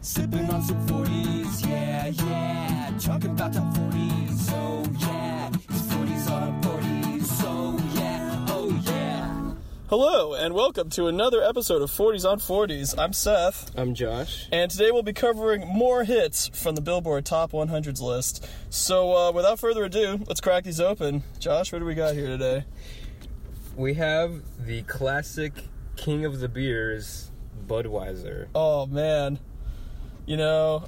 Sipping on some 40s, yeah, yeah. Talking about the 40s, so yeah. These 40s are 40s, so yeah, oh yeah. Hello, and welcome to another episode of 40s on 40s. I'm Seth. I'm Josh. And today we'll be covering more hits from the Billboard Top 100s list. So without further ado, let's crack these open. Josh, what do we got here today? We have the classic king of the beers, Budweiser. Oh, man. You know,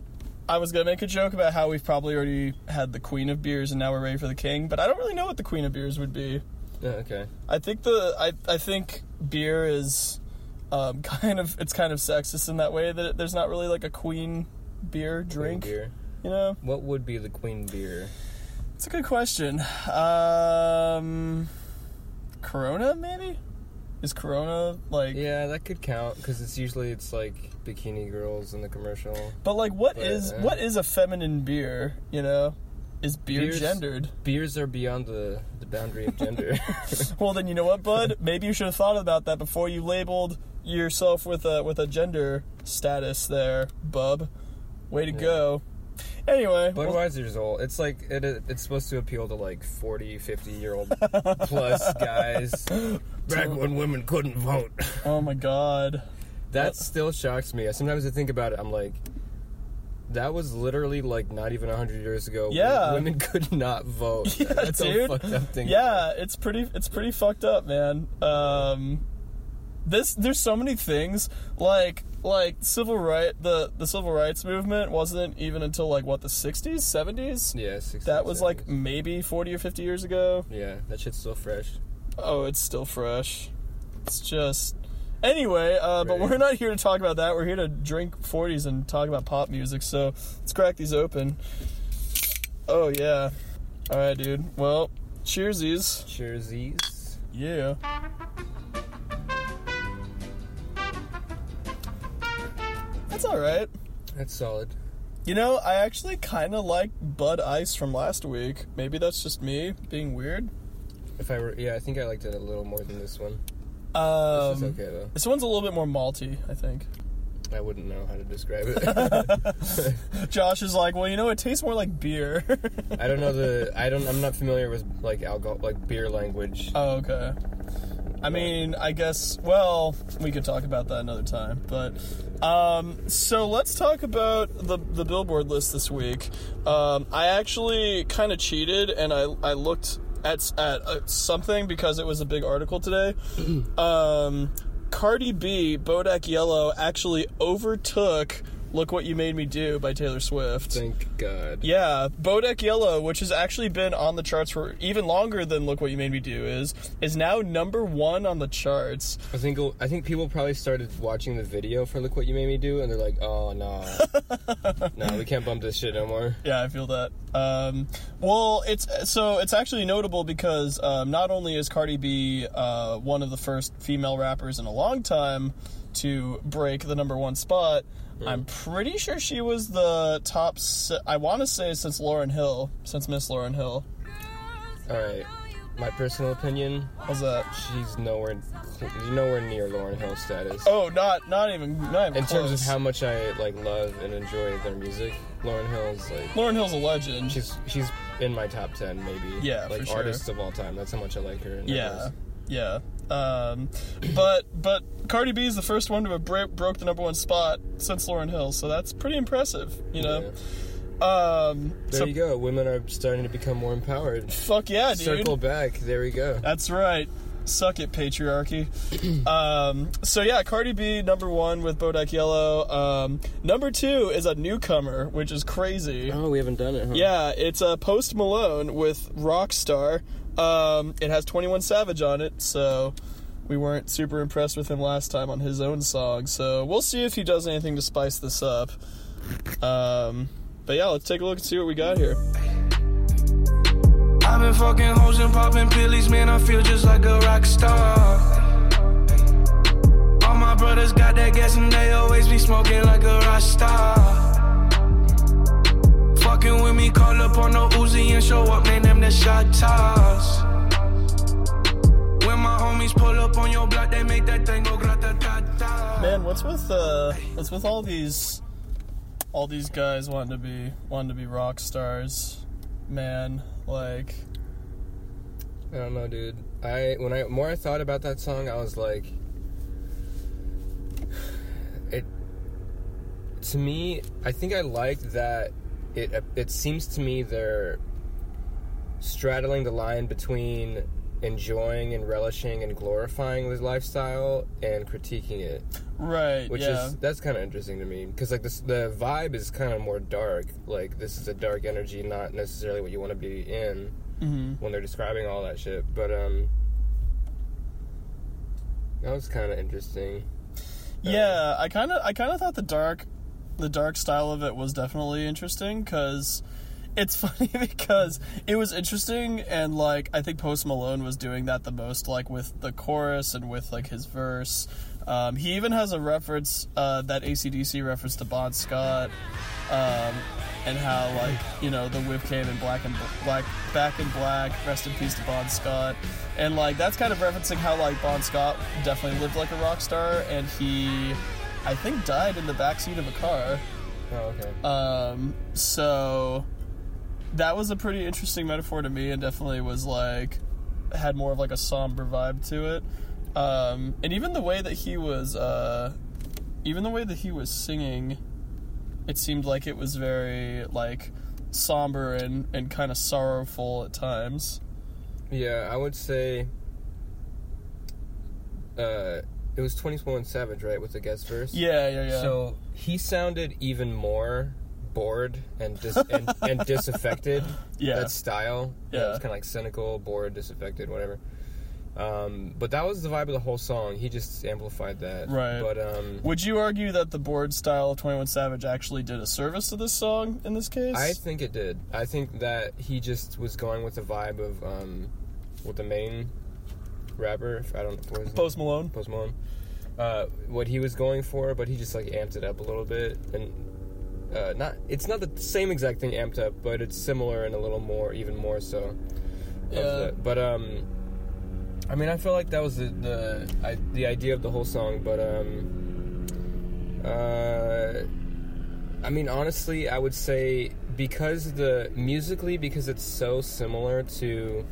I was going to make a joke about how we've probably already had the queen of beers and now we're ready for the king, but I don't really know what the queen of beers would be. Yeah, okay. I think beer is kind of sexist in that way that there's not really like a queen beer drink. Queen beer. You know? What would be the queen beer? It's a good question. Corona, maybe? Is Corona, like... Yeah, that could count, because it's like, bikini girls in the commercial. But, like, what is a feminine beer, you know? Is beer gendered? Beers are beyond the boundary of gender. Well, then, you know what, bud? Maybe you should have thought about that before you labeled yourself with a gender status there, bub. Way to go. Anyway. Budweiser's old. It's like, it's supposed to appeal to like 40, 50-year-old plus guys. Back when women couldn't vote. Oh my god. That still shocks me. Sometimes I think about it, I'm like, that was literally like not even 100 years ago. Yeah. Women could not vote. Yeah, that's a fucked up thing. Yeah, it's pretty fucked up, man. There's so many things, like the civil rights movement wasn't even until like the 60s, 70s? Yeah, 60s. That was 70s. Like maybe 40 or 50 years ago. Yeah, that shit's still fresh. Oh, it's still fresh. It's just anyway, but we're not here to talk about that. We're here to drink 40s and talk about pop music. So, let's crack these open. Oh yeah. All right, dude. Well, cheersies. Cheersies. Yeah. That's alright. That's solid. You know, I actually kind of like Bud Ice from last week. Maybe that's just me being weird. I think I liked it a little more than this one. This is okay, though. This one's a little bit more malty, I think. I wouldn't know how to describe it. Josh is like, well, you know, it tastes more like beer. I don't know I'm not familiar with, like, alcohol, like, beer language. Oh, okay. I mean, I guess, well, we could talk about that another time, but, so let's talk about the Billboard list this week. I actually kind of cheated, and I looked at something because it was a big article today. Cardi B, Bodak Yellow, actually overtook Look What You Made Me Do by Taylor Swift. Thank God. Yeah, Bodak Yellow, which has actually been on the charts for even longer than Look What You Made Me Do is now number one on the charts. I think people probably started watching the video for Look What You Made Me Do, and they're like, oh, no. No, we can't bump this shit no more. Yeah, I feel that. Well, it's actually notable because not only is Cardi B one of the first female rappers in a long time to break the number one spot, I'm pretty sure she was the top, I want to say, since Miss Lauryn Hill. Alright, my personal opinion. What's that? She's nowhere near Lauryn Hill's status. Oh, not even in close. Terms of how much I, like, love and enjoy their music, Lauryn Hill's a legend. She's in my top 10, maybe. Yeah, like, for sure. Artists of all time, that's how much I like her. Yeah, yeah. But Cardi B is the first one to have broke the number one spot since Lauryn Hill, so that's pretty impressive, you know? Yeah. You go. Women are starting to become more empowered. Fuck yeah, dude. Circle back. There we go. That's right. Suck it, patriarchy. So yeah, Cardi B, number one with Bodak Yellow. Number two is a newcomer, which is crazy. Oh, we haven't done it, huh? Yeah, it's Post Malone with Rockstar. It has 21 Savage on it, so we weren't super impressed with him last time on his own song, so we'll see if he does anything to spice this up. But yeah, let's take a look and see what we got here. I've been fucking hoes and popping pillies, man, I feel just like a rock star. All my brothers got that gas and they always be smoking like a rock star. Fucking with me, call up on the Uzi and show up, man, them the shot toss. When my homies pull up on your block, they make that thing go grata ta ta. Man, what's with all these all these guys wanting to be rock stars, man. Like, I don't know, dude. When I thought about that song, I was like, it. To me, I think I like that. It seems to me they're straddling the line between enjoying and relishing and glorifying this lifestyle and critiquing it. Right, which is, that's kind of interesting to me, because like this, the vibe is kind of more dark. Like, this is a dark energy, not necessarily what you want to be in when they're describing all that shit. But that was kind of interesting. Yeah, I kind of thought the dark style of it was definitely interesting, because it's funny because it was interesting, and like I think Post Malone was doing that the most, like with the chorus and with like his verse. He even has a reference, that AC/DC reference to Bon Scott, and how like, you know, the whip came in black, rest in peace to Bon Scott, and like that's kind of referencing how like Bon Scott definitely lived like a rock star, and he, I think, died in the backseat of a car. Oh, okay. So that was a pretty interesting metaphor to me, and definitely was like, had more of like a somber vibe to it. And even the way that he was, singing, it seemed like it was very like somber and kind of sorrowful at times. Yeah, I would say, it was 21 Savage, right, with the guest verse? Yeah. So he sounded even more bored and disaffected. Yeah, that style. Yeah, it was kind of like cynical, bored, disaffected, whatever. But that was the vibe of the whole song. He just amplified that. Right. But would you argue that the bored style of 21 Savage actually did a service to this song in this case? I think it did. I think that he just was going with the vibe of with the main rapper. I don't know. Post Malone. What he was going for, but he just like amped it up a little bit and. It's not the same exact thing amped up, but it's similar and a little more, even more so. Yeah. But I mean, I feel like that was the idea of the whole song. But I mean, honestly, I would say because it's so similar to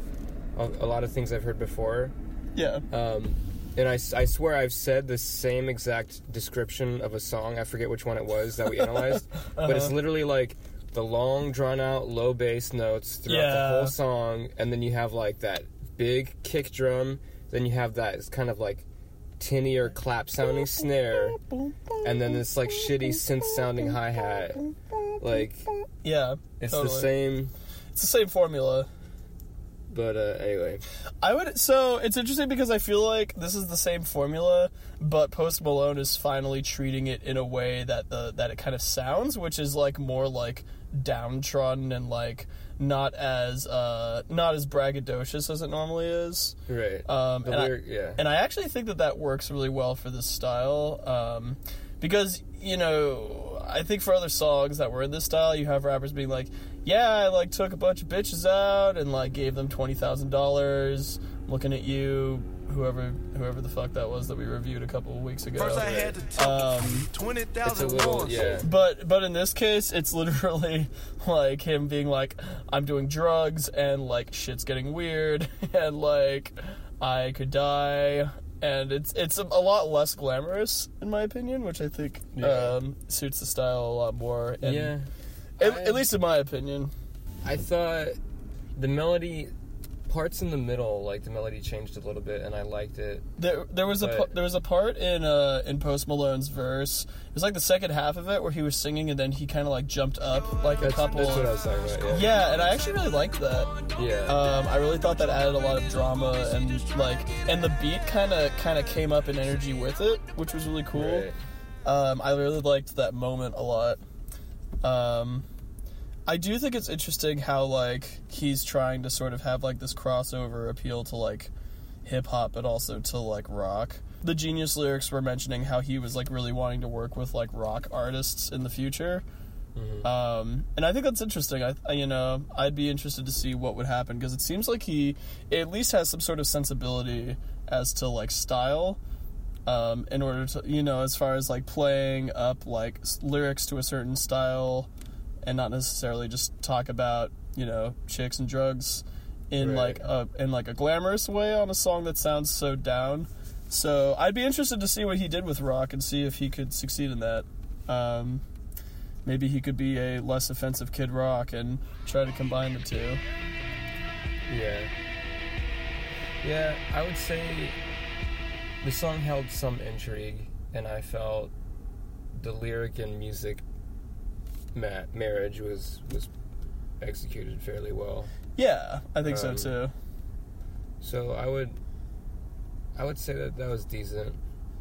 a lot of things I've heard before. Yeah. And I swear I've said the same exact description of a song. I forget which one it was that we analyzed. But it's literally like the long, drawn-out, low bass notes throughout the whole song. And then you have like that big kick drum. Then you have that kind of like tinny or clap-sounding snare. And then this like shitty synth-sounding hi-hat. Like, yeah, it's totally the same. It's the same formula. But anyway, it's interesting because I feel like this is the same formula, but Post Malone is finally treating it in a way that it kind of sounds, which is like more like downtrodden and like not as braggadocious as it normally is. Right. And I actually think that works really well for this style, because, you know, I think for other songs that were in this style, you have rappers being like, yeah, I, like, took a bunch of bitches out and, like, gave them $20,000, looking at you, whoever the fuck that was that we reviewed a couple of weeks ago. First I had to take $20,000. Yeah. But in this case, it's literally, like, him being like, I'm doing drugs and, like, shit's getting weird and, like, I could die. And it's a lot less glamorous, in my opinion, which I think suits the style a lot more. And yeah. At least in my opinion. I thought the melody, parts in the middle, like the melody changed a little bit, and I liked it. There was a part in Post Malone's verse. It was like the second half of it where he was singing, and then he kind of like jumped up like a couple. That's what I was talking about. Yeah, and I actually really liked that. Yeah. I really thought that added a lot of drama, and the beat kind of came up in energy with it, which was really cool. Right. I really liked that moment a lot. I do think it's interesting how, like, he's trying to sort of have, like, this crossover appeal to, like, hip-hop, but also to, like, rock. The Genius lyrics were mentioning how he was, like, really wanting to work with, like, rock artists in the future. Mm-hmm. And I think that's interesting. I'd be interested to see what would happen, because it seems like he at least has some sort of sensibility as to, like, style. in order to, you know, as far as like playing up like lyrics to a certain style and not necessarily just talk about, you know, chicks and drugs in like a glamorous way on a song that sounds so down. So I'd be interested to see what he did with rock and see if he could succeed in that. Maybe he could be a less offensive Kid Rock and try to combine the two. Yeah, I would say the song held some intrigue, and I felt the lyric and music marriage was executed fairly well. Yeah, I think so too. So I would say that was decent.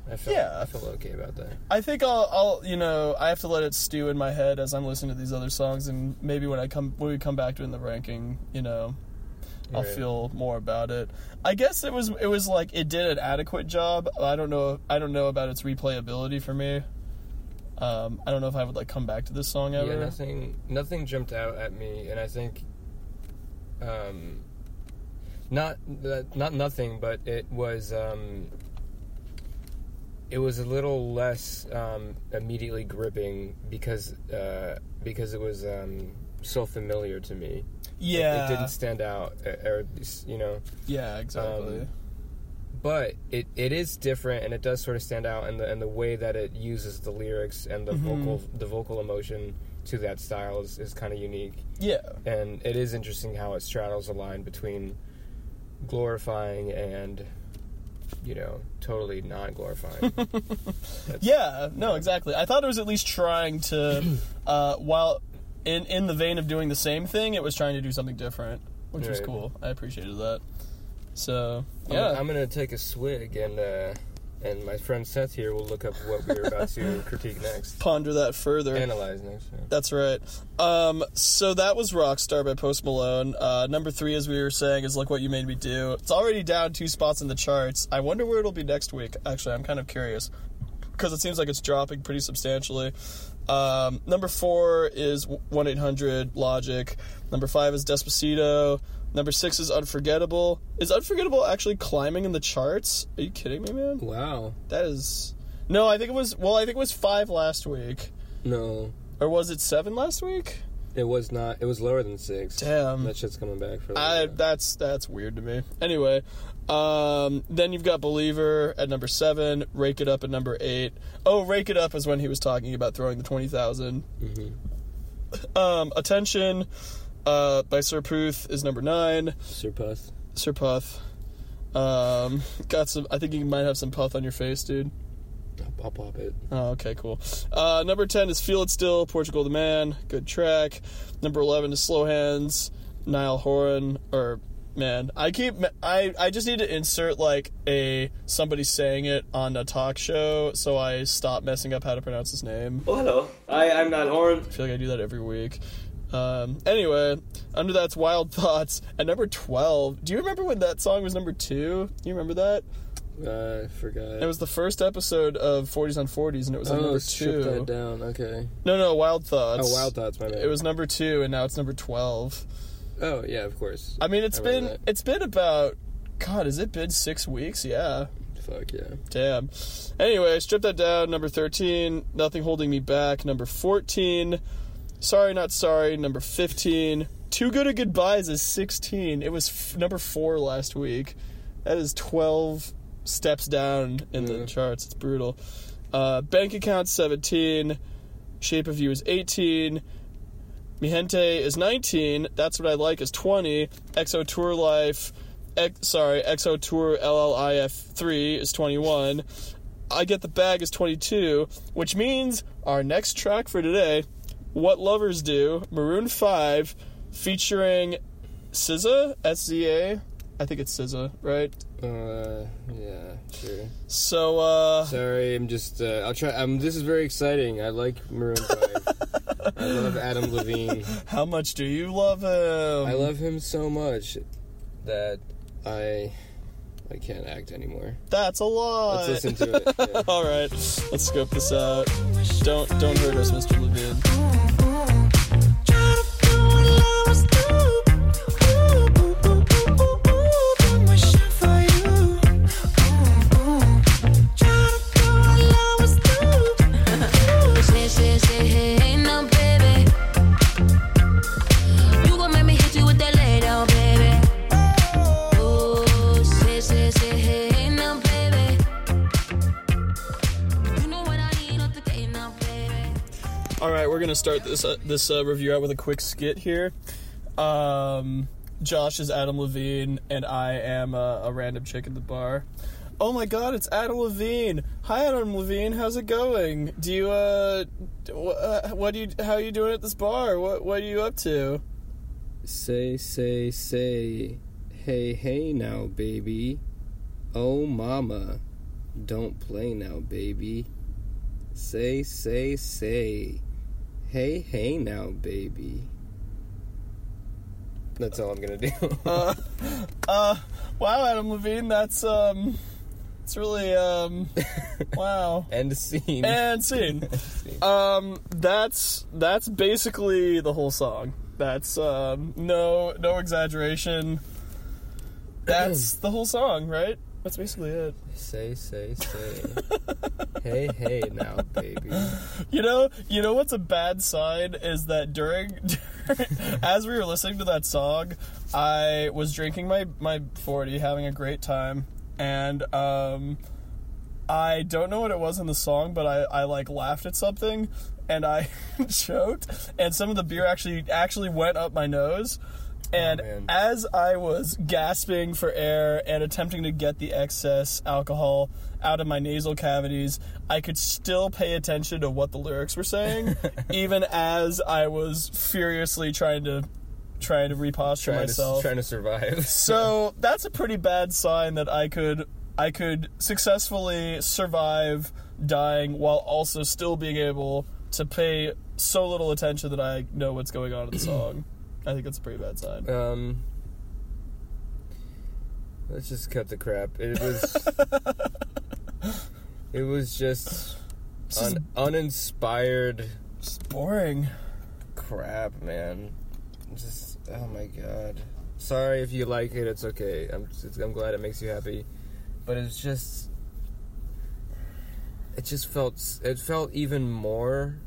I feel okay about that. I think I'll you know, I have to let it stew in my head as I'm listening to these other songs, and maybe when we come back to it in the ranking, you know, I'll feel more about it. I guess it was like it did an adequate job. I don't know about its replayability for me. I don't know if I would like come back to this song ever. Yeah, nothing jumped out at me, and I think not nothing, but it was a little less immediately gripping because it was so familiar to me. Yeah, it didn't stand out, or, you know. Yeah, exactly. But it is different, and it does sort of stand out in the way that it uses the lyrics and the vocal emotion to that style is kind of unique. Yeah, and it is interesting how it straddles a line between glorifying and, you know, totally not glorifying. Yeah, no, exactly. I thought it was at least trying to, while in the vein of doing the same thing, it was trying to do something different, which was cool. I appreciated that. So, yeah. I'm going to take a swig, and my friend Seth here will look up what we're about to critique next. Ponder that further. Analyze next. Yeah. That's right. So that was Rockstar by Post Malone. Number 3, as we were saying, is Look What You Made Me Do. It's already down 2 spots in the charts. I wonder where it'll be next week. Actually, I'm kind of curious, because it seems like it's dropping pretty substantially. Number 4 is 1-800-Logic. Number 5 is Despacito. Number 6 is Unforgettable. Is Unforgettable actually climbing in the charts? Are you kidding me, man? Wow. That is... No, I think it was 5 last week. No. Or was it 7 last week? It was not. It was lower than 6. Damn. That shit's coming back for later. That's weird to me. Anyway, then you've got Believer at number 7, Rake It Up at number 8. Oh, Rake It Up is when he was talking about throwing the 20,000. Mm-hmm. Attention... by Sir Puth is number 9. Sir Puth. Got some. I think you might have some puff on your face, dude. I'll pop it. Oh, okay, cool. Number 10 is Feel It Still, Portugal The Man. Good track. Number 11 is Slow Hands, Niall Horan. Or man, I just need to insert like somebody saying it on a talk show, so I stop messing up how to pronounce his name. Well, hello. I'm Niall Horan. I feel like I do that every week. Anyway, under that's Wild Thoughts at number 12. Do you remember when that song was number 2? You remember that? I forgot. It was the first episode of 40s on 40s, and it was at number 2. Strip that down. Okay. No, Wild Thoughts. Oh, Wild Thoughts, my bad. It was number 2, and now it's number 12. Oh yeah, of course. I mean, it's been about, God, has it been 6 weeks? Yeah. Fuck yeah. Damn. Anyway, Strip That Down, number 13. Nothing Holding Me Back, number 14. Sorry, Not Sorry, number 15. Too Good a Goodbyes is 16. It was number 4 last week. That is 12 steps down in the charts. It's brutal. Bank Account, 17. Shape of You is 18. Mi Gente is 19. That's What I Like is 20. XO Tour Life... XO Tour LLIF3 is 21. I Get the Bag is 22, which means our next track for today... What Lovers Do, Maroon 5, featuring SZA, SZA. I think it's SZA, right? Yeah, sure. So, sorry, I'm just, I'll try, this is very exciting. I like Maroon 5. I love Adam Levine. How much do you love him? I love him so much that I can't act anymore. That's a lot. Let's listen to it. Yeah. All right, let's scope this out. Don't hurt us, Mr. Levine. Ooh, ooh, ooh, ooh, my shot for you. Ooh, ooh, ooh. All right, we're going to start this review out with a quick skit here. Josh is Adam Levine, and I am a random chick at the bar. Oh my god, it's Adam Levine. Hi, Adam Levine. How's it going? Do you, how are you doing at this bar? What are you up to? Say, hey, hey now, baby. Oh, mama. Don't play now, baby. Say, hey, hey now, baby. That's all I'm gonna do. Wow, Adam Levine, that's, it's really, wow. End scene. That's basically the whole song. That's, no exaggeration. That's the whole song, right? That's basically it. Say. hey now, baby. You know what's a bad sign is that during as we were listening to that song, I was drinking my 40, having a great time. And, I don't know what it was in the song, but I like laughed at something and I choked and some of the beer actually went up my nose. And as I was gasping for air and attempting to get the excess alcohol out of my nasal cavities, I could still pay attention to what the lyrics were saying, even as I was furiously trying to reposture myself. Trying to survive. So that's a pretty bad sign that I could successfully survive dying while also still being able to pay so little attention that I know what's going on in the song. I think that's a pretty bad sign. Let's just cut the crap. It was just uninspired. Just boring. Crap, man. Just, oh my god. Sorry if you like it, it's okay. I'm glad it makes you happy. But it's just... It felt even more...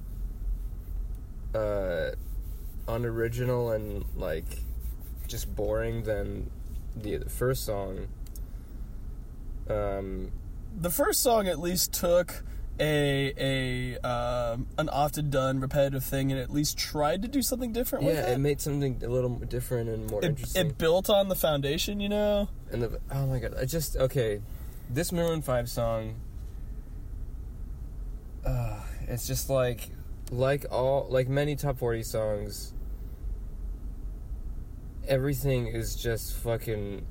unoriginal and like just boring than the first song. The first song at least took an often done repetitive thing and at least tried to do something different with it. Yeah, it made something a little different and more interesting. It built on the foundation, you know. And oh my god, this Maroon 5 song. It's just like. Like many top 40 songs, everything is just fucking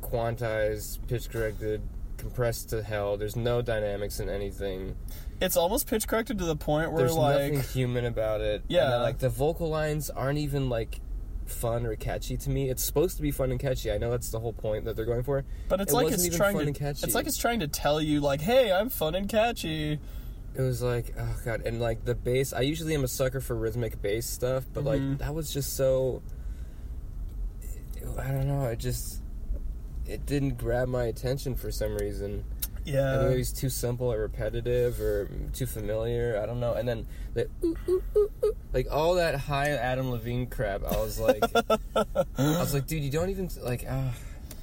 quantized, pitch corrected, compressed to hell. There's no dynamics in anything. It's almost pitch corrected to the point where there's nothing human about it. Yeah, and then, the vocal lines aren't even fun or catchy to me. It's supposed to be fun and catchy. I know that's the whole point that they're going for. But it's trying to tell you hey, I'm fun and catchy. It was oh god, and the bass. I usually am a sucker for rhythmic bass stuff, but that was just so. I don't know. It didn't grab my attention for some reason. Yeah, maybe it was too simple or repetitive or too familiar. I don't know. And then the all that high Adam Levine crap. I was like, dude, you don't even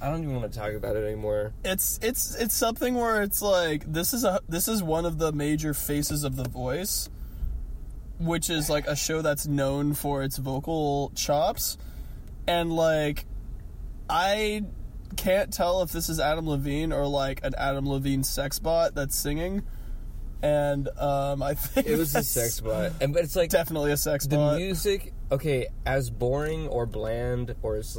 I don't even want to talk about it anymore. It's something where it's this is one of the major faces of The Voice, which is a show that's known for its vocal chops, and I can't tell if this is Adam Levine or an Adam Levine sex bot that's singing, and I think it was a sex bot, but it's definitely a sex bot. The music, okay, as boring or bland or it's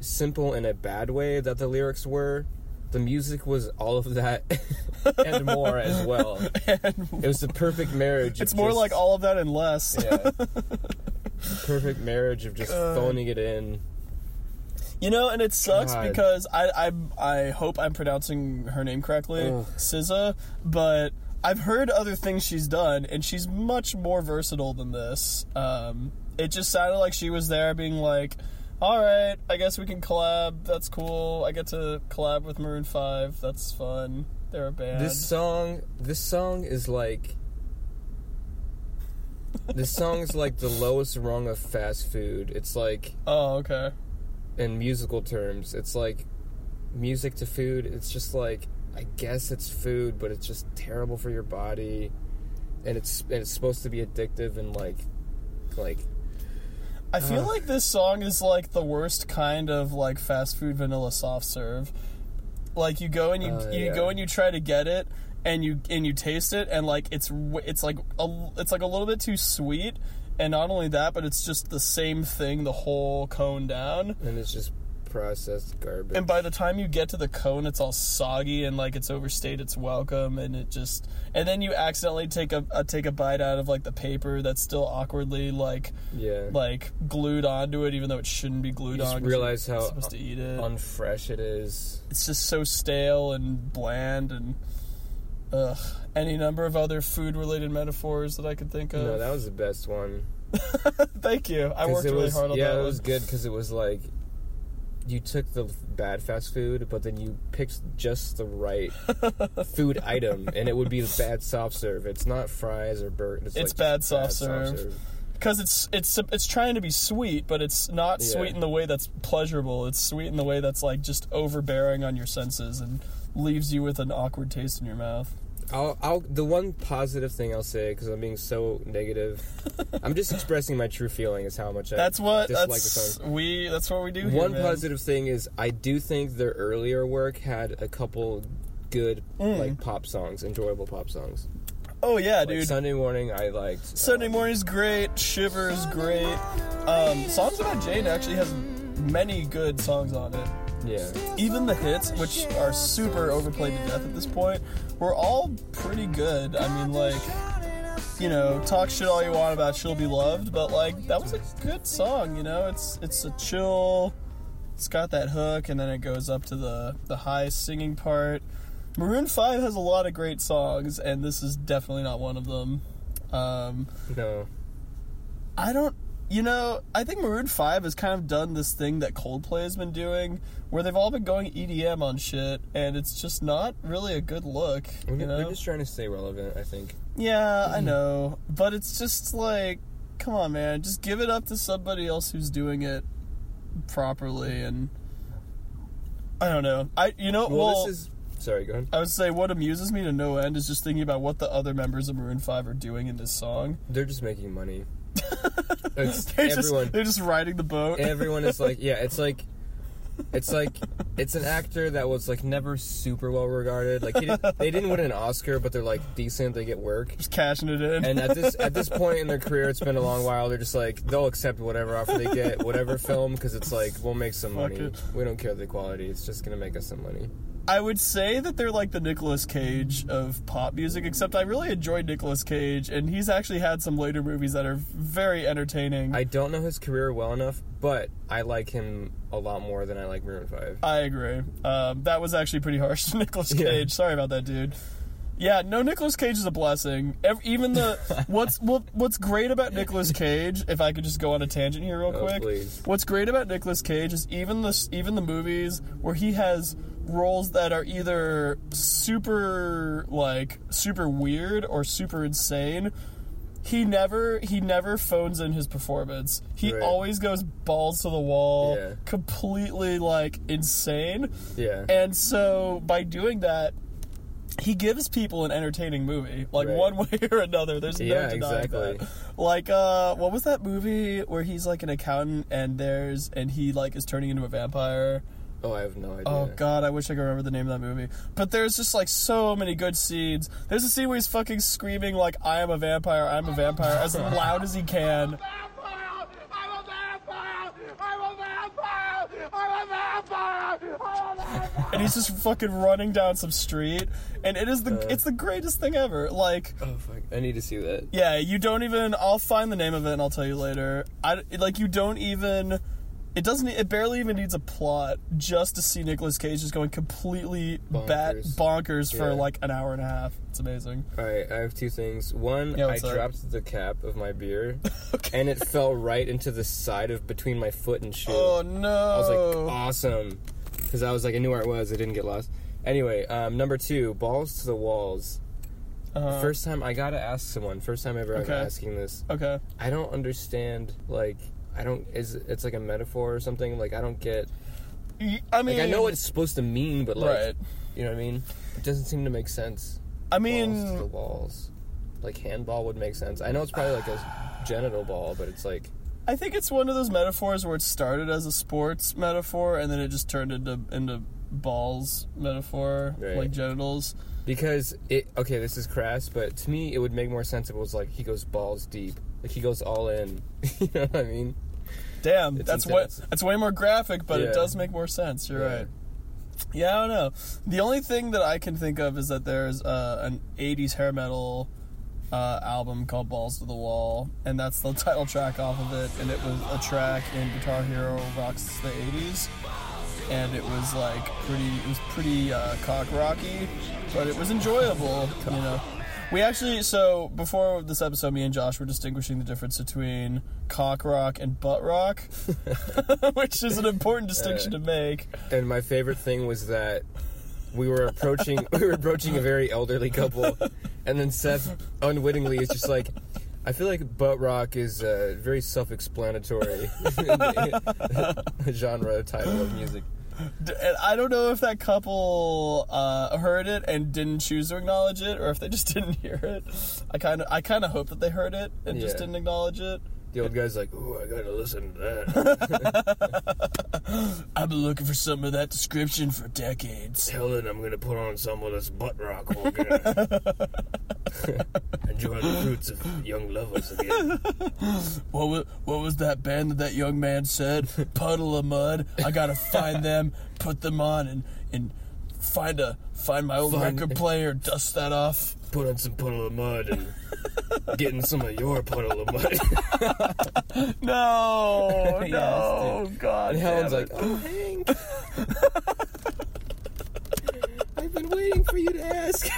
simple in a bad way that the lyrics were, the music was all of that and more as well. It was the perfect marriage. It's more all of that and less. Yeah. Perfect marriage of just phoning it in. You know, and it sucks because I hope I'm pronouncing her name correctly, SZA, but I've heard other things she's done and she's much more versatile than this. It just sounded like she was there being alright, I guess we can collab, that's cool, I get to collab with Maroon 5, that's fun, they're a band. This song is this song is the lowest rung of fast food. It's oh, okay. In musical terms, it's music to food, it's just I guess it's food, but it's just terrible for your body. and it's supposed to be addictive and like. I feel like this song is like the worst kind of like fast food vanilla soft serve. Like you go and you go and you try to get it and you taste it and like it's like a little bit too sweet. And not only that, but it's just the same thing the whole cone down. And it's just processed garbage. And by the time you get to the cone, it's all soggy and, like, it's overstayed its welcome. And it just... And then you accidentally take a bite out of, like, the paper that's still awkwardly, like... Yeah. Like, glued onto it, even though it shouldn't be glued on. You just realize how unfresh it is. It's just so stale and bland and... Ugh. Any number of other food-related metaphors that I could think of. No, that was the best one. Thank you. I worked really hard on that one. Yeah, it was good because it was like... You took the bad fast food, but then you picked just the right food item, and it would be bad soft serve. It's not fries or burgers. It's like bad soft serve. Because it's trying to be sweet, but it's not sweet in the way that's pleasurable. It's sweet in the way that's like just overbearing on your senses and leaves you with an awkward taste in your mouth. The one positive thing I'll say, because I'm being so negative, I'm just expressing my true feeling is how much I dislike the song. That's what we do here, One positive thing is I do think their earlier work had a couple good, like, pop songs, enjoyable pop songs. Oh, yeah, like, dude. Sunday Morning, I liked. Sunday Morning's great. Shiver is great. Songs About Jane actually has many good songs on it. Yeah. Even the hits, which are super overplayed to death at this point, were all pretty good. I mean, like, you know, talk shit all you want about She'll Be Loved, but, like, that was a good song, you know? It's a chill, it's got that hook, and then it goes up to the high singing part. Maroon 5 has a lot of great songs, and this is definitely not one of them. No. I don't... You know, I think Maroon 5 has kind of done this thing that Coldplay has been doing, where they've all been going EDM on shit, and it's just not really a good look. They're just trying to stay relevant, I think. Yeah, I know. But it's just like, come on, man. Just give it up to somebody else who's doing it properly, and... I don't know. Sorry, go ahead. I would say what amuses me to no end is just thinking about what the other members of Maroon 5 are doing in this song. They're just making money. They're just riding the boat. Everyone is like, yeah, it's like it's an actor that was like never super well regarded. Like they didn't win an Oscar, but they're like decent. They get work, just cashing it in. And at this point in their career, it's been a long while. They're just like they'll accept whatever offer they get, whatever film, because it's like we'll make some money. It. We don't care the quality. It's just gonna make us some money. I would say that they're like the Nicolas Cage of pop music, except I really enjoyed Nicolas Cage, and he's actually had some later movies that are very entertaining. I don't know his career well enough, but I like him a lot more than I like Maroon 5. I agree. That was actually pretty harsh to Nicolas Cage. Sorry about that, dude. Yeah, no, Nicolas Cage is a blessing. What's great about Nicolas Cage, if I could just go on a tangent here real quick. Please. What's great about Nicolas Cage is even the movies where he has roles that are either super weird or super insane, he never phones in his performance. He always goes balls to the wall, completely like insane. Yeah. And so by doing that, he gives people an entertaining movie, like one way or another. There's no denying that. Like, what was that movie where he's like an accountant and he like is turning into a vampire? Oh, I have no idea. Oh, God, I wish I could remember the name of that movie. But there's just, like, so many good scenes. There's a scene where he's fucking screaming, like, I am a vampire, as loud as he can. I'm a vampire! And he's just fucking running down some street. And it is it's the greatest thing ever. Like... Oh, fuck. I need to see that. Yeah, you don't even... I'll find the name of it and I'll tell you later. You don't even... It barely even needs a plot just to see Nicolas Cage just going completely bonkers for like an hour and a half. It's amazing. All right, I have two things. One, I dropped the cap of my beer, and it fell right into the side of between my foot and shoe. Oh no! I was like, awesome, because I was like, I knew where it was. I didn't get lost. Anyway, number two, balls to the walls. Uh-huh. First time I gotta ask someone. First time ever I'm asking this. Okay. I don't understand like. It's like a metaphor or something. Like, I don't get... I mean... Like, I know what it's supposed to mean, but, like... Right. You know what I mean? It doesn't seem to make sense. I mean... Balls to the walls. Like, handball would make sense. I know it's probably like a genital ball, but it's like... I think it's one of those metaphors where it started as a sports metaphor, and then it just turned into balls metaphor, right. Like genitals. Because it... Okay, this is crass, but to me, it would make more sense if it was like, he goes balls deep. Like, he goes all in. You know what I mean? Damn, that's way more graphic, but it does make more sense. You're right. Yeah, I don't know. The only thing that I can think of is that there's an 80s hair metal album called Balls to the Wall, and that's the title track off of it, and it was a track in Guitar Hero Rocks the 80s, and it was like pretty cock rocky, but it was enjoyable, you know. We actually, so before this episode, me and Josh were distinguishing the difference between cock rock and butt rock, which is an important distinction to make. And my favorite thing was that we were approaching a very elderly couple, and then Seth unwittingly is just like, I feel like butt rock is a very self-explanatory genre title of music. And I don't know if that couple heard it and didn't choose to acknowledge it, or if they just didn't hear it. I kind of hope that they heard it and just didn't acknowledge it. The old guy's like, "Ooh, I gotta listen to that." I've been looking for some of that description for decades. Helen, I'm gonna put on some of this butt rock while enjoy the fruits of young lovers again. What was that band that young man said? Puddle of Mud. I gotta find them, put them on, and find my old record player, dust that off. Put on some Puddle of Mud and getting some of your Puddle of Mud. No, yes, no, dude. God. And Helen's like, "Oh, Hank, I've been waiting for you to ask."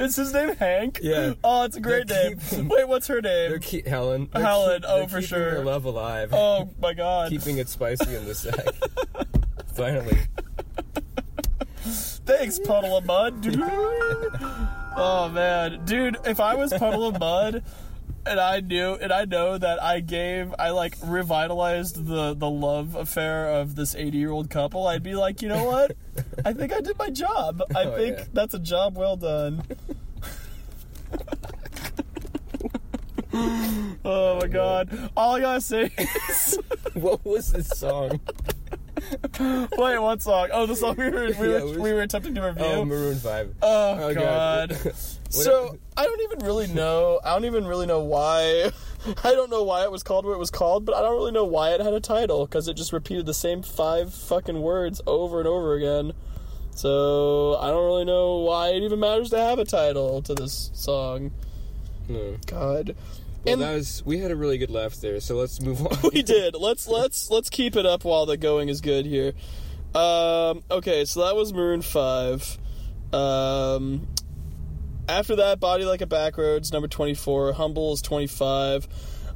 Is his name Hank? Yeah. Oh, it's a great name. Wait, what's her name? Helen. Helen. Oh, for sure. Keeping her love alive. Oh my God. Keeping it spicy in the sack. Finally. Thanks, Puddle of Mud, dude. Oh man, dude, if I was Puddle of Mud, and I know that I revitalized the love affair of this 80-year-old couple, I'd be like, you know what? I think I did my job. I think that's a job well done. Oh my God! All I gotta say is, what was this song? Wait, what song? Oh, the song we were attempting to review. Oh, Maroon 5. Oh God. So I don't even really know why it was called what it was called, but I don't really know why it had a title, because it just repeated the same five fucking words over and over again. So I don't really know why it even matters to have a title to this song. No. God. Well, we had a really good laugh there, so let's move on. We did. Let's keep it up while the going is good here. Okay, so that was Maroon 5. After that, Body Like a Backroad's number 24, Humble's 25.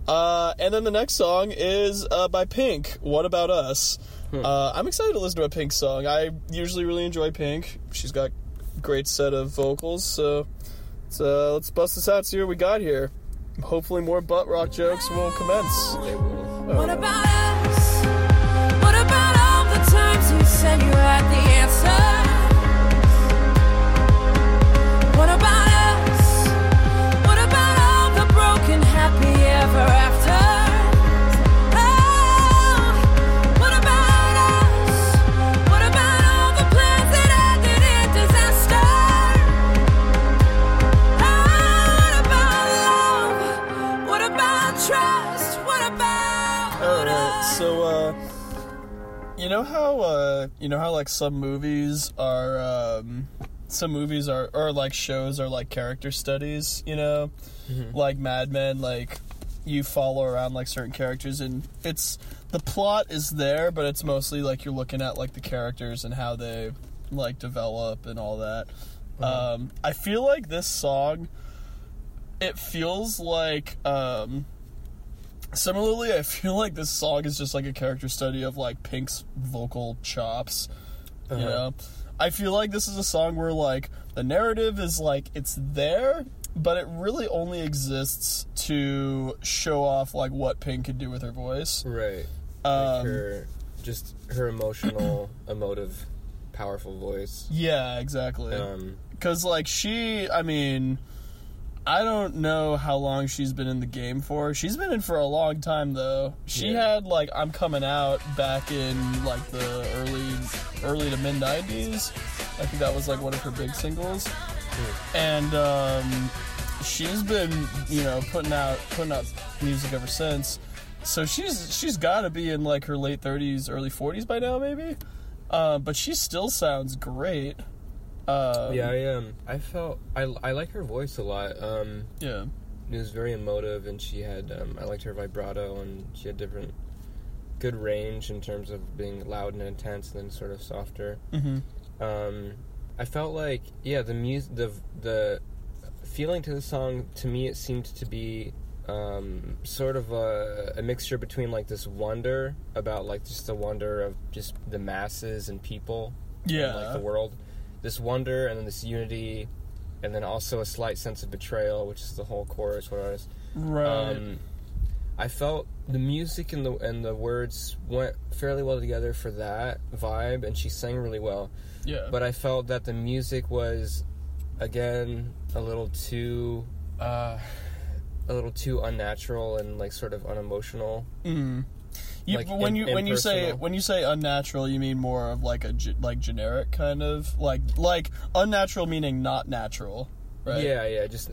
And then the next song is by Pink, What About Us. I'm excited to listen to a Pink song. I usually really enjoy Pink. She's got a great set of vocals, so let's bust this out, see what we got here. Hopefully more butt rock jokes will commence. They will. What about us? What about all the times you said you had the answer? What about us? What about all the broken happy ever after? Oh, what about us? What about all the plans that ended in disaster? Trust, what about us? So, you know how like some movies are, or like shows are like character studies, you know? Mm-hmm. Like Mad Men, like you follow around like certain characters, and it's, the plot is there, but it's mostly like you're looking at like the characters and how they like develop and all that. Mm-hmm. I feel like this song, it feels like, similarly, I feel like this song is just like a character study of like Pink's vocal chops. Uh-huh. You know, I feel like this is a song where like the narrative is like it's there, but it really only exists to show off like what Pink could do with her voice, right? Like her emotional, emotive, powerful voice. Yeah, exactly. Because, like, she, I mean, I don't know how long she's been in the game for. She's been in for a long time, though. She had, like, I'm Coming Out back in, like, the early to mid-90s. I think that was, like, one of her big singles. And she's been, you know, putting out music ever since. So she's got to be in, like, her late 30s, early 40s by now, maybe. But she still sounds great. Yeah, I am. I like her voice a lot. Yeah. It was very emotive, and she had, I liked her vibrato, and she had different, good range in terms of being loud and intense, and then sort of softer. Mm-hmm. I felt like, the music, the feeling to the song, to me, it seemed to be sort of a mixture between, like, this wonder about, like, just the wonder of just the masses and people. Yeah. And, like, the world. This wonder, and then this unity, and then also a slight sense of betrayal, which is the whole chorus. What I was. Right. I felt the music and the words went fairly well together for that vibe, and she sang really well. Yeah. But I felt that the music was, again, a little too unnatural and, like, sort of unemotional. Mm. When you say unnatural, you mean more of like a generic kind of like unnatural meaning not natural, right? Yeah. Just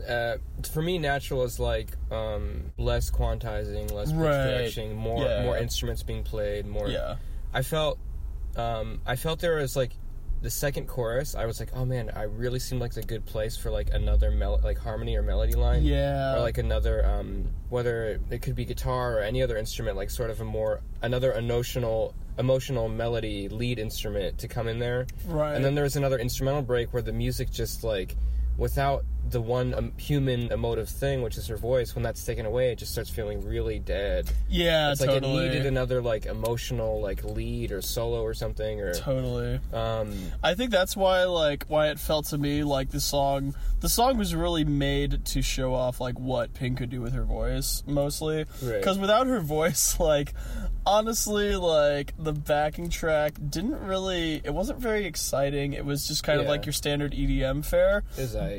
for me, natural is like less quantizing, less perfection, more instruments being played, more. Yeah. I felt there was like the second chorus. I was like, oh man, I really seemed like the good place for like another harmony or melody line, or like another whether it could be guitar or any other instrument, like sort of another emotional melody lead instrument to come in there. Right. And then there was another instrumental break where the music just like without the one human emotive thing, which is her voice, when that's taken away, it just starts feeling really dead. Yeah, it's totally. It's like it needed another, like, emotional, like, lead or solo or something. Or totally. I think that's why it felt to me like the song was really made to show off, like, what Pink could do with her voice, mostly. Right. Because without her voice, like, honestly, like, the backing track it wasn't very exciting. It was just kind of like your standard EDM fare.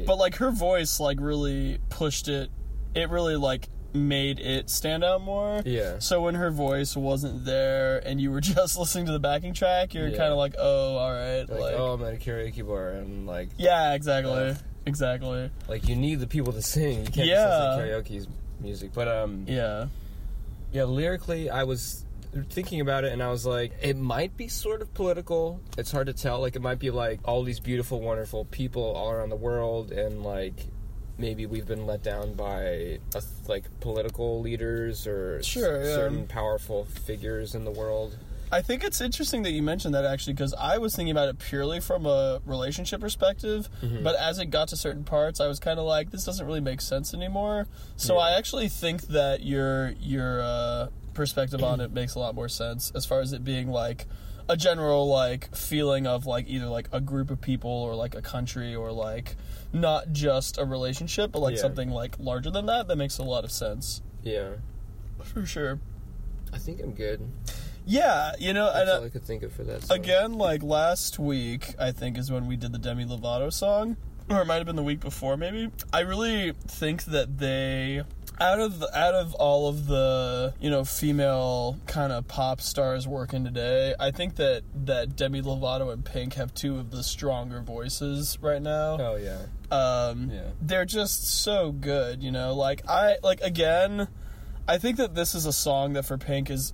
But, like, her voice, like, really pushed it. It really, like, made it stand out more. Yeah. So when her voice wasn't there and you were just listening to the backing track, you're kind of like, oh, all right. Like, oh, I'm at a karaoke bar and, like... Yeah, exactly. Exactly. Like, you need the people to sing. You can't just listen to karaoke music. But, yeah. Yeah, lyrically, I was thinking about it, and I was like, it might be sort of political. It's hard to tell. Like, it might be like all these beautiful, wonderful people all around the world, and like maybe we've been let down by like political leaders or certain powerful figures in the world. I think it's interesting that you mentioned that, actually, because I was thinking about it purely from a relationship perspective, but as it got to certain parts, I was kind of like, this doesn't really make sense anymore. So I actually think that your perspective on it makes a lot more sense, as far as it being like a general like feeling of like either like a group of people or like a country or like not just a relationship, but like something like larger than that. That makes a lot of sense. Yeah, for sure. I think I'm good. Yeah, you know, that's all I could think of for that song. Again, like last week, I think is when we did the Demi Lovato song, or it might have been the week before, maybe. I really think that they. Out of all of the, you know, female kind of pop stars working today, I think that Demi Lovato and Pink have two of the stronger voices right now. Oh yeah. They're just so good, you know. Like I think that this is a song that for Pink is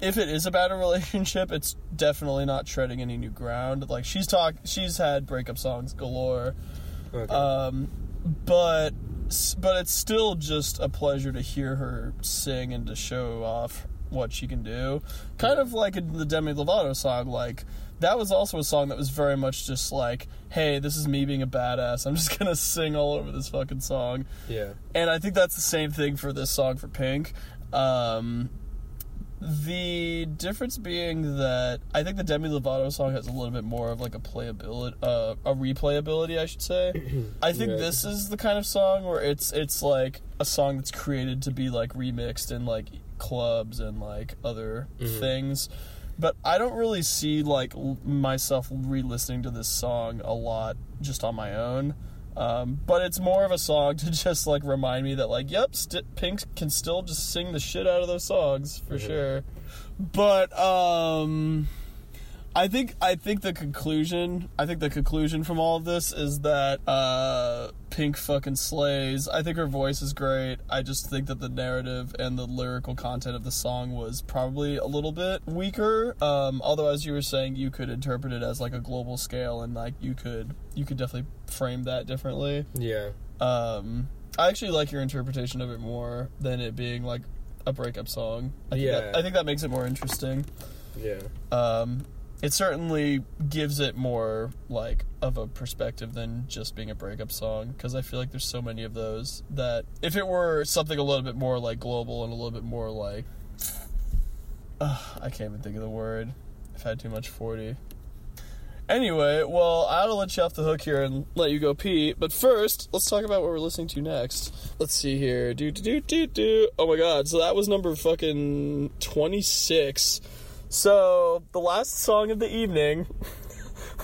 if it is about a relationship, it's definitely not treading any new ground. Like she's had breakup songs galore. Okay. But it's still just a pleasure to hear her sing and to show off what she can do. Kind of like the Demi Lovato song, like, that was also a song that was very much just like, hey, this is me being a badass. I'm just gonna sing all over this fucking song. Yeah. And I think that's the same thing for this song for Pink. The difference being that I think the Demi Lovato song has a little bit more of like a playability, a replayability, I should say. I think this is the kind of song where it's like a song that's created to be like remixed in like clubs and like other things. But I don't really see, like, myself re-listening to this song a lot just on my own. But it's more of a song to just, like, remind me that, like, yep, Pink can still just sing the shit out of those songs, for sure. But, I think the conclusion from all of this is that Pink fucking slays. I think her voice is great. I just think that the narrative and the lyrical content of the song was probably a little bit weaker. Although, as you were saying, you could interpret it as like a global scale, and like you could definitely frame that differently. Yeah. I actually like your interpretation of it more than it being like a breakup song. I think that makes it more interesting. Yeah. It certainly gives it more, like, of a perspective than just being a breakup song, because I feel like there's so many of those that if it were something a little bit more, like, global and a little bit more, like, I can't even think of the word. I've had too much 40. Anyway, well, I'll let you off the hook here and let you go pee, but first, let's talk about what we're listening to next. Let's see here. Oh, my God. So that was number fucking 26. So, the last song of the evening,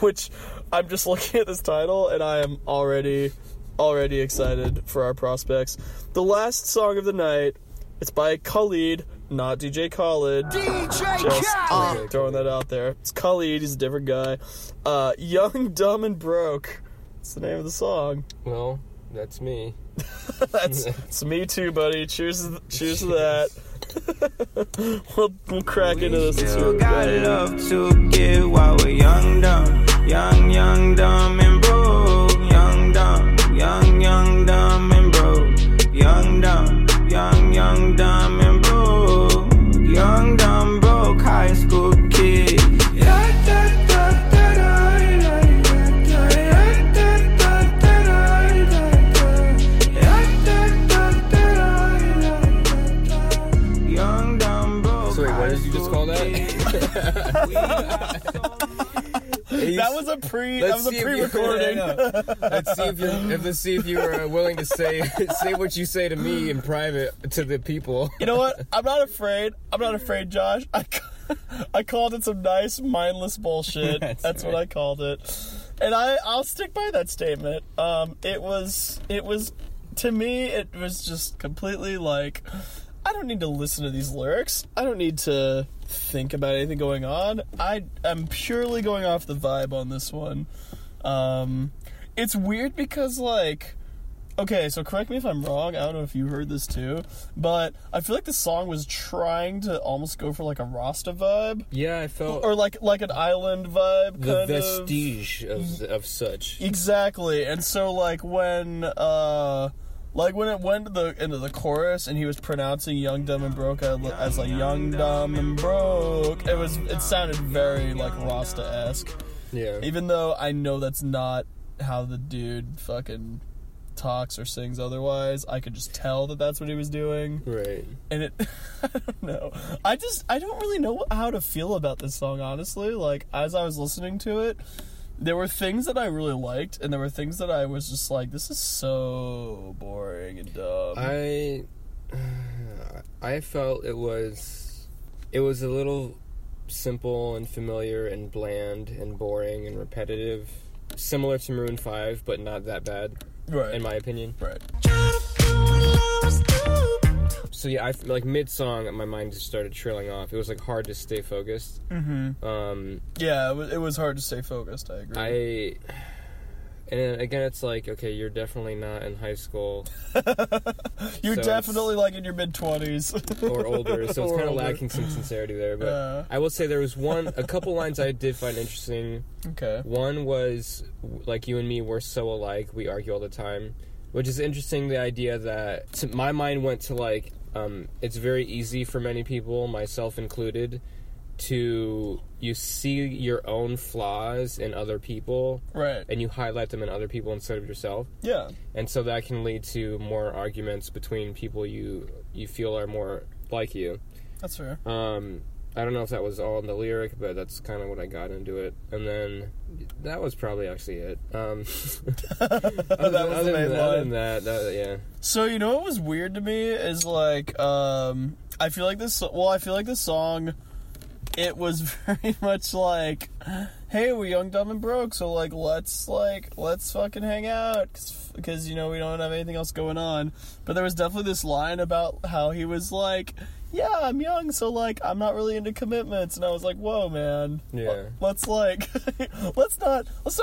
which I'm just looking at this title, and I am already excited for our prospects. The last song of the night, it's by Khalid, not DJ Khalid. Khalid! Throwing that out there. It's Khalid, he's a different guy. Young, Dumb, and Broke. That's the name of the song. Well, that's me. That's me too, buddy. Cheers to that. We'll crack into this. We still got love to give while we're young, dumb. Young, dumb, and broke. Young, dumb. Young, dumb, and broke. Young, dumb. Young, dumb, and broke. Young, dumb, broke high school kid. That was a pre-recording. Let's see if you were willing to say what you say to me in private to the people. You know what? I'm not afraid, Josh. I called it some nice mindless bullshit. That's right. What I called it, and I'll stick by that statement. It was to me. It was just completely like, I don't need to listen to these lyrics. I don't need to think about anything going on. I'm purely going off the vibe on this one. It's weird because, like, okay, so correct me if I'm wrong. I don't know if you heard this too, but I feel like the song was trying to almost go for like a Rasta vibe. Yeah, I felt, or like an island vibe. The vestige of such. Exactly, and so like when it went to into the chorus and he was pronouncing "young, dumb, and broke" as like "young, dumb, and broke," it sounded very like Rasta-esque. Yeah. Even though I know that's not how the dude fucking talks or sings otherwise, I could just tell that that's what he was doing. Right. And it, I don't know. I don't really know how to feel about this song, honestly. Like, as I was listening to it, there were things that I really liked, and there were things that I was just like, this is so boring and dumb. I felt it was a little simple and familiar and bland and boring and repetitive. Similar to Maroon 5, but not that bad, right? In my opinion. Right. So yeah, I, like, mid-song, my mind just started trailing off. It was like hard to stay focused. Mm-hmm. Yeah, it was hard to stay focused. I agree. And again, it's like, okay, you're definitely not in high school. You're definitely like in your mid-20s. Or older, so it's kind of lacking some sincerity there. But I will say there was a couple lines I did find interesting. Okay. One was, like, you and me, we're so alike, we argue all the time. Which is interesting, the idea that, my mind went to, like, it's very easy for many people, myself included, to, you see your own flaws in other people, right? And you highlight them in other people instead of yourself. Yeah. And so that can lead to more arguments between people you feel are more like you. That's fair. I don't know if that was all in the lyric, but that's kind of what I got into it. And then that was probably actually it. Other than that, yeah. So, you know what was weird to me is, like, I feel like this song it was very much like, hey, we're Young, Dumb, and Broke, so, let's fucking hang out, because, we don't have anything else going on. But there was definitely this line about how he was like, yeah, I'm young, so, I'm not really into commitments. And I was like, whoa, man. Yeah. Let's not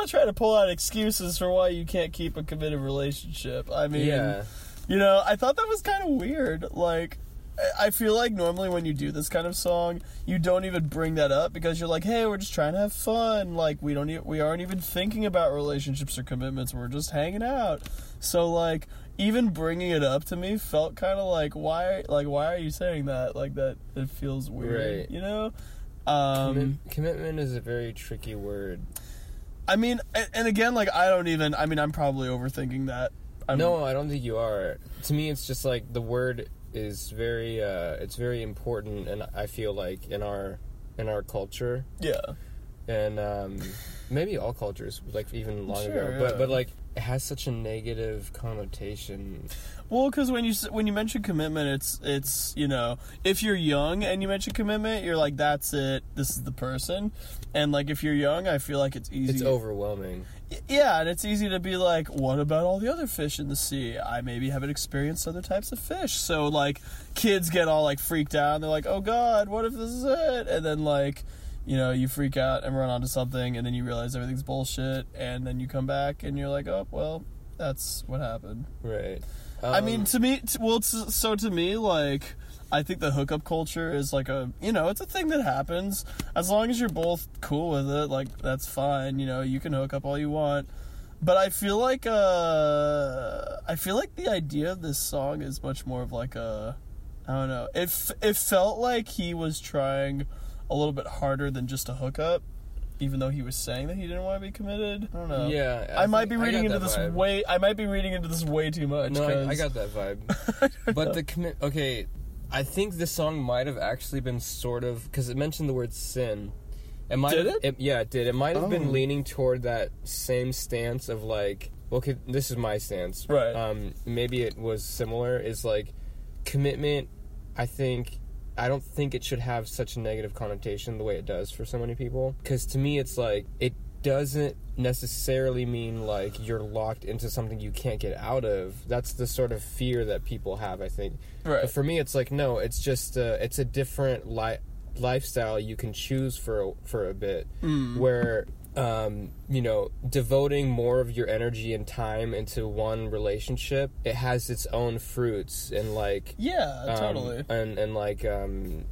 try to pull out excuses for why you can't keep a committed relationship. I mean, yeah. I thought that was kind of weird. I feel like normally when you do this kind of song, you don't even bring that up because you're like, hey, we're just trying to have fun. We aren't even thinking about relationships or commitments. We're just hanging out. So, even bringing it up to me felt kind of why are you saying that? That it feels weird, right. Commitment is a very tricky word. I mean, and again, I'm probably overthinking that. No, I don't think you are. To me, it's just the word is very it's very important, and I feel in our culture, yeah, and maybe all cultures, even long sure, ago, yeah. but it has such a negative connotation. Well, because when you mention commitment, it's if you're young and you mention commitment, you're like, that's it, this is the person, and if you're young, I feel like it's easy. It's overwhelming. Yeah, and it's easy to be like, what about all the other fish in the sea? I maybe haven't experienced other types of fish. So, kids get all, freaked out, and they're like, oh, God, what if this is it? And then, you freak out and run onto something, and then you realize everything's bullshit, and then you come back, and you're like, oh, well, that's what happened. Right. To me, I think the hookup culture is it's a thing that happens. As long as you're both cool with it, that's fine. You can hook up all you want. But I feel like the idea of this song is much more of I don't know. It felt like he was trying a little bit harder than just a hookup, even though he was saying that he didn't want to be committed. I don't know. Yeah, I might be reading into this way too much. No, I got that vibe. Okay. I think this song might have actually been sort of, because it mentioned the word sin. Yeah, it did. It might have been leaning toward that same stance of okay, this is my stance. Right. Maybe it was similar. Is commitment, I don't think it should have such a negative connotation the way it does for so many people. Because to me, it's it doesn't necessarily mean you're locked into something you can't get out of. That's the sort of fear that people have, I think. Right. But for me, it's no, it's just it's a different lifestyle you can choose for a bit, where devoting more of your energy and time into one relationship, it has its own fruits, and totally, and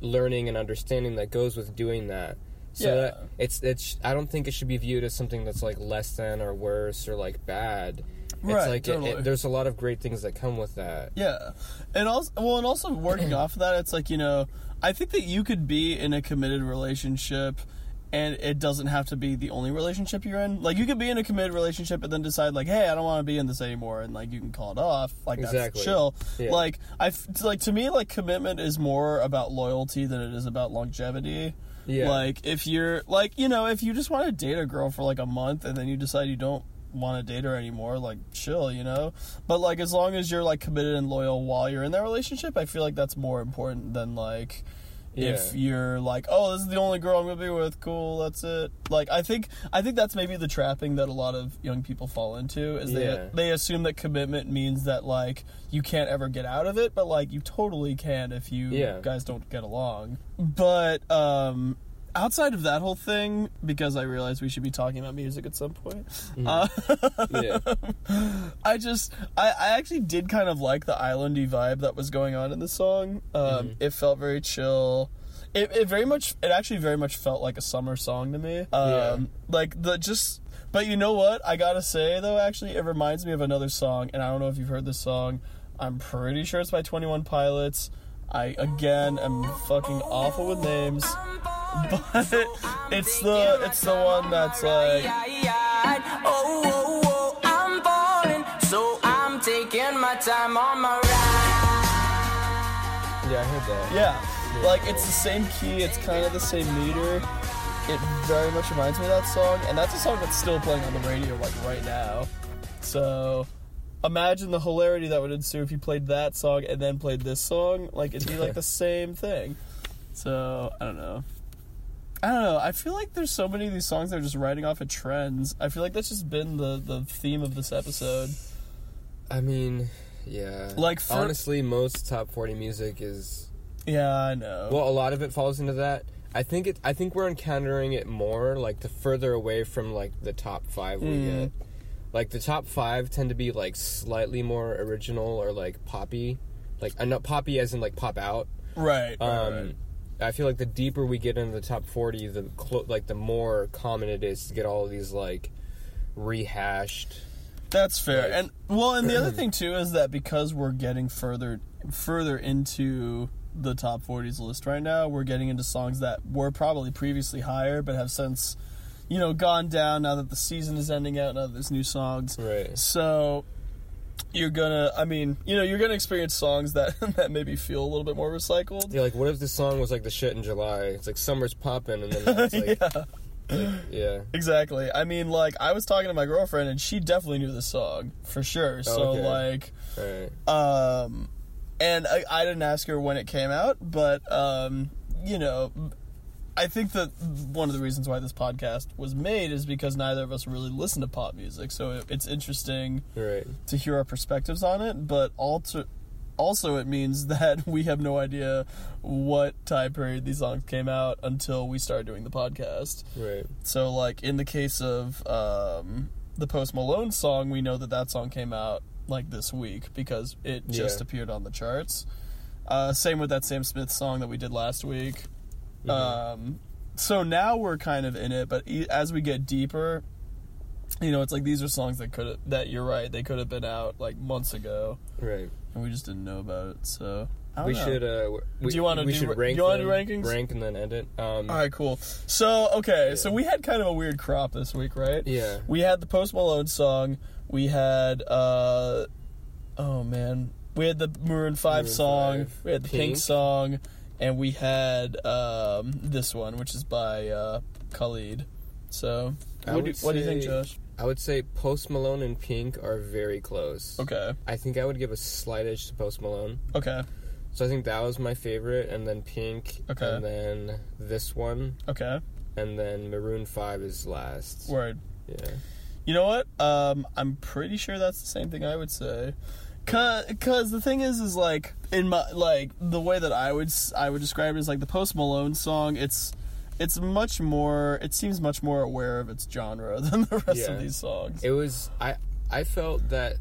learning and understanding that goes with doing that. So yeah. That it's I don't think it should be viewed as something that's less than or worse or bad. It's right, totally. There's a lot of great things that come with that. Yeah, and also working off of that, it's I think that you could be in a committed relationship, and it doesn't have to be the only relationship you're in. You could be in a committed relationship and then decide, hey, I don't want to be in this anymore, and, you can call it off. Exactly. That's chill. Yeah. To me, commitment is more about loyalty than it is about longevity. Yeah. If you're, if you just want to date a girl for, a month, and then you decide you don't want to date her anymore, chill, But, as long as you're, committed and loyal while you're in that relationship, I feel like that's more important than, yeah. If you're oh, this is the only girl I'm going to be with, cool, that's it. I think that's maybe the trapping that a lot of young people fall into, is they assume that commitment means that, you can't ever get out of it, but, you totally can if you guys don't get along. But, outside of that whole thing, because I realized we should be talking about music at some point, I actually did kind of like the islandy vibe that was going on in the song. It felt very chill. It actually very much felt like a summer song to me. But you know what? I gotta say though, actually, it reminds me of another song, and I don't know if you've heard this song. I'm pretty sure it's by 21 Pilots. I, again, am fucking awful with names. But it's the one that's oh, I'm falling, so I'm taking my time on my ride. Yeah, I heard that. Yeah. It's the same key, it's kind of the same meter. It very much reminds me of that song, and that's a song that's still playing on the radio right now. So imagine the hilarity that would ensue if you played that song and then played this song. It'd be the same thing. So, I don't know. I feel like there's so many of these songs that are just riding off of trends. I feel like that's just been the theme of this episode. I mean, yeah. Like, honestly, most top 40 music is... Yeah, I know. Well, a lot of it falls into that. I think we're encountering it more, like, the further away from, like, the top 5 we get. Like, the top 5 tend to be, like, slightly more original or, like, poppy. Like, not poppy as in, like, pop out. Right, right. I feel like the deeper we get into the top 40, the more common it is to get all of these, like, rehashed... That's fair. Like, and the other thing, too, is that because we're getting further into the top 40s list right now, we're getting into songs that were probably previously higher but have since, you know, gone down now that the season is ending out, now that there's new songs. Right. So you're gonna experience songs that maybe feel a little bit more recycled. Yeah, like, what if this song was, like, the shit in July? It's like summer's poppin', and then it's like... Yeah. Like, yeah, exactly. I mean, like, I was talking to my girlfriend, and she definitely knew this song for sure. So, okay. Like, right. And I didn't ask her when it came out, but you know, I think that one of the reasons why this podcast was made is because neither of us really listen to pop music, so it's interesting, right, to hear our perspectives on it. But also, it means that we have no idea what time period these songs came out until we started doing the podcast. Right. So, like, in the case of the Post Malone song, we know that song came out, like, this week because it just appeared on the charts. Same with that Sam Smith song that we did last week. Mm-hmm. So now we're kind of in it, but as we get deeper, you know, it's like these are songs that you're right, they could have been out, like, months ago. Right. And we just didn't know about it, so... Do you want to rank and then end it? Alright, cool. So, okay, so we had kind of a weird crop this week, right? Yeah. We had the Post Malone song, we had, we had the Maroon 5 song, we had the Pink song, and we had, this one, which is by, Khalid. So, what do you think, Josh? I would say Post Malone and Pink are very close. Okay. I think I would give a slight edge to Post Malone. Okay. So I think that was my favorite, and then Pink, okay, and then this one. Okay. And then Maroon 5 is last. Word. Yeah. You know what? I'm pretty sure that's the same thing I would say. Cause the thing is like, in my, like, the way that I would describe it is like the Post Malone song, it's much more... It seems much more aware of its genre than the rest of these songs. It was... I felt that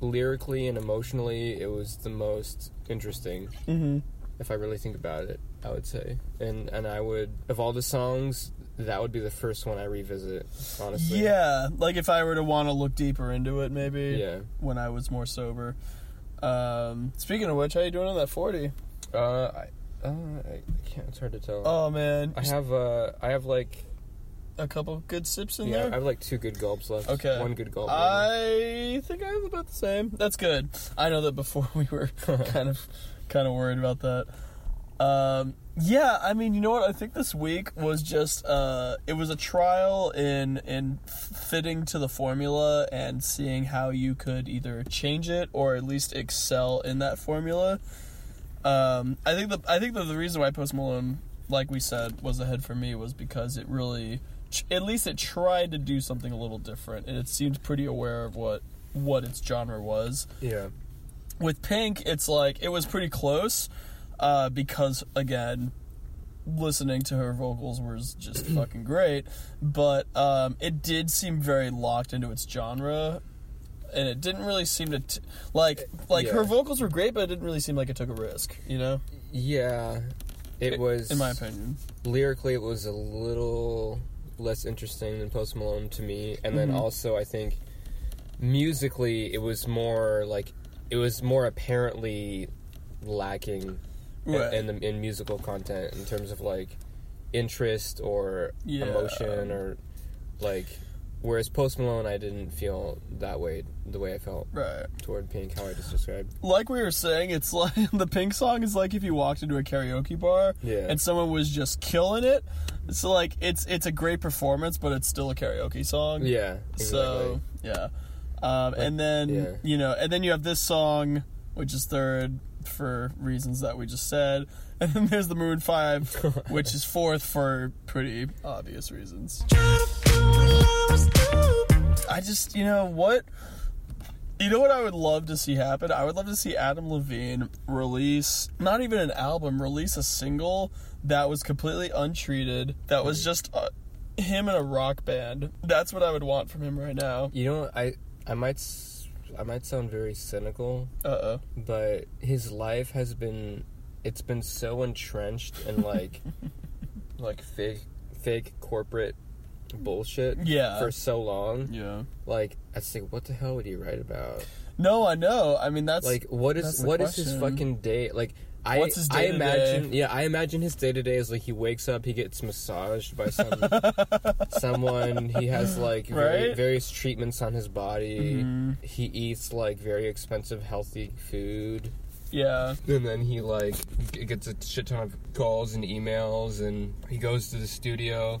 lyrically and emotionally, it was the most interesting. Mm-hmm. If I really think about it, I would say. And I would... Of all the songs, that would be the first one I revisit, honestly. Yeah. Like, if I were to want to look deeper into it, maybe. Yeah. When I was more sober. Speaking of which, how you doing on that 40? I can't. It's hard to tell. Oh, man. I have like a couple good sips in there. I have like 2 good gulps left. Okay. 1 good gulp. I think I have about the same. That's good. I know that before we were kind of worried about that. Yeah, I mean, you know what? I think this week was just it was a trial in fitting to the formula and seeing how you could either change it or at least excel in that formula. I think that the reason why Post Malone, like we said, was ahead for me was because it really, at least it tried to do something a little different, and it seemed pretty aware of what its genre was. Yeah. With Pink, it's like, it was pretty close, because, again, listening to her vocals was just fucking great, but, it did seem very locked into its genre. And it didn't really seem to... Like her vocals were great, but it didn't really seem like it took a risk, you know? Yeah. It was... In my opinion. Lyrically, it was a little less interesting than Post Malone to me. And then also, I think, musically, it was more, like... It was more apparently lacking in musical content in terms of, like, interest or emotion or, like... Whereas Post Malone, I didn't feel that way, the way I felt toward Pink, how I just described. Like we were saying, it's like the Pink song is like if you walked into a karaoke bar and someone was just killing it. So, like, it's a great performance, but it's still a karaoke song. Yeah. Exactly. So, yeah. And then you have this song, which is third, for reasons that we just said. And then there's the Maroon 5, which is fourth for pretty obvious reasons. I just, you know what I would love to see happen? I would love to see Adam Levine release, not even an album, release a single that was completely untreated, that was just him in a rock band. That's what I would want from him right now. You know, I might sound very cynical, but his life has been, it's been so entrenched in, like, like fake corporate bullshit for so long. Yeah. Like, I say, what the hell would he write about? No, I know. I mean, that's, like, what is his fucking day? Like, what's his day-to-day? I imagine his day-to-day is, like, he wakes up, he gets massaged by someone, he has, like, various treatments on his body, he eats, like, very expensive, healthy food. Yeah. And then he, like, gets a shit ton of calls and emails, and he goes to the studio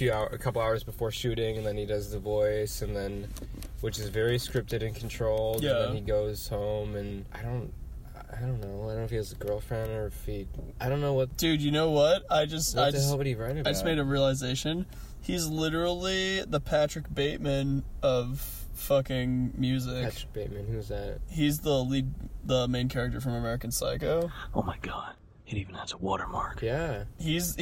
a couple hours before shooting, and then he does the voice, and then, which is very scripted and controlled, and then he goes home, and I don't know. I don't know if he has a girlfriend or if he... I don't know what... Dude, you know what? What the hell would he write about? I just made a realization. He's literally the Patrick Bateman of fucking music. Patrick Bateman, who's that? He's the main character from American Psycho. Oh my god. It even has a watermark. Yeah. He is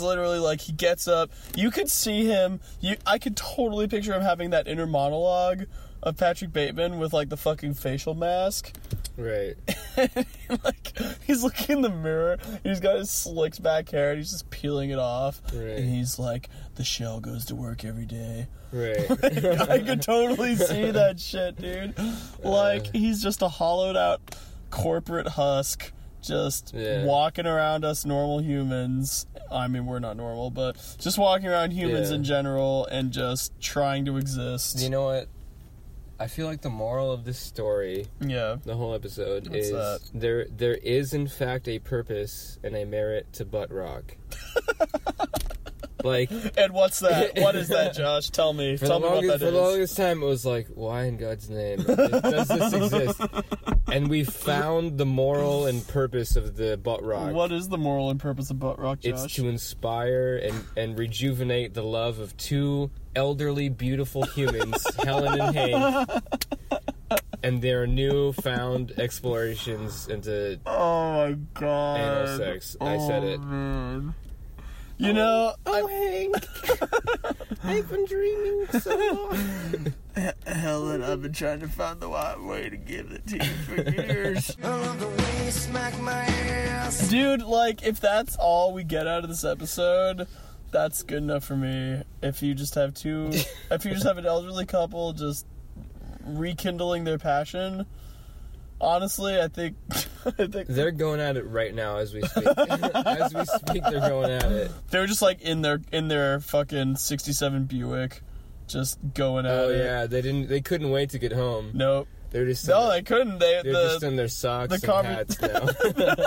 literally like, he gets up. You could see him. I could totally picture him having that inner monologue of Patrick Bateman with, like, the fucking facial mask. Right. Like, he's looking in the mirror, he's got his slicked back hair, and he's just peeling it off. Right. And he's like, the shell goes to work every day. Right. Like, I could totally see that shit, dude. Like, he's just a hollowed out corporate husk, just walking around us normal humans. I mean, we're not normal, but just walking around humans in general and just trying to exist. You know what? I feel like the moral of this story, the whole episode, there is, in fact, a purpose and a merit to butt rock. Like, and what's that? What is that, Josh? Tell me. Tell me what that is. For the longest time, it was like, why in God's name does this exist? And we found the moral and purpose of the butt rock. What is the moral and purpose of butt rock, Josh? It's to inspire and rejuvenate the love of two elderly, beautiful humans, Helen and Hank, and their newfound explorations into anal sex. Oh, I said it. Man. You know... Hank! I've been dreaming so long. Helen, I've been trying to find the right way to give it to you for years. I love the way you smack my ass. Dude, like, if that's all we get out of this episode, that's good enough for me. If you just have an elderly couple just rekindling their passion... Honestly, I think they're going at it right now as we speak. As we speak, they're going at it. They're just like in their fucking 67 Buick, just going at it. Oh yeah, they couldn't wait to get home. Nope. They're just they couldn't. They're just in their socks and hats now.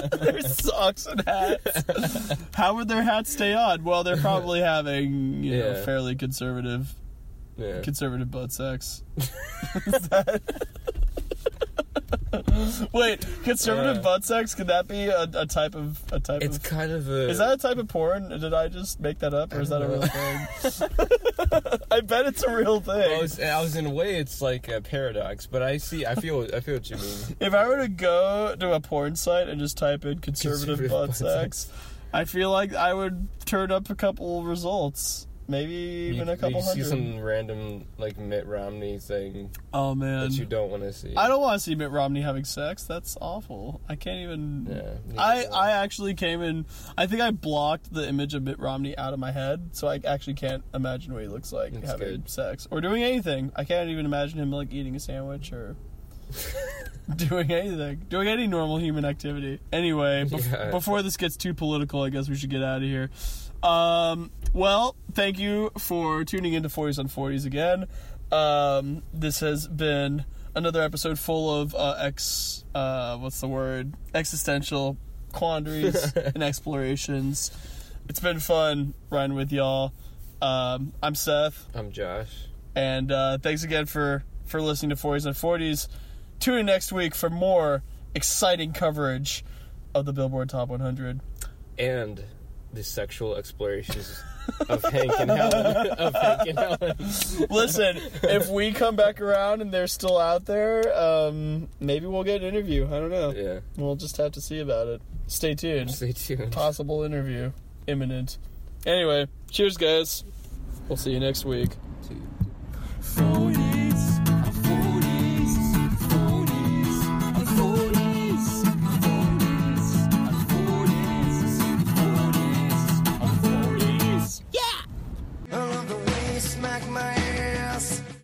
Their socks and hats. How would their hats stay on? Well, they're probably having you know fairly conservative butt sex. Is that? Wait, conservative butt sex? Could that be a type of? It's kind of a. Is that a type of porn? Did I just make that up, or is that a real thing? I bet it's a real thing. Well, I was in a way, it's like a paradox, but I feel what you mean. If I were to go to a porn site and just type in conservative butt sex, I feel like I would turn up a couple results. Maybe even a couple hundred. You see some random, like, Mitt Romney thing. Oh, man. That you don't want to see. I don't want to see Mitt Romney having sex. That's awful. I can't even... Yeah, I actually came in... I think I blocked the image of Mitt Romney out of my head, so I actually can't imagine what he looks like having sex. Or doing anything. I can't even imagine him, like, eating a sandwich or... doing anything. Doing any normal human activity. Anyway, before this gets too political, I guess we should get out of here. Well, thank you for tuning into 40s on 40s again. This has been another episode full of existential quandaries and explorations. It's been fun riding with y'all. I'm Seth. I'm Josh. And thanks again for listening to 40s on 40s. Tune in next week for more exciting coverage of the Billboard Top 100. And the sexual explorations of Hank and Helen. Listen, if we come back around and they're still out there, maybe we'll get an interview. I don't know. Yeah. We'll just have to see about it. Stay tuned. Stay tuned. Possible interview imminent. Anyway, cheers, guys. We'll see you next week. 40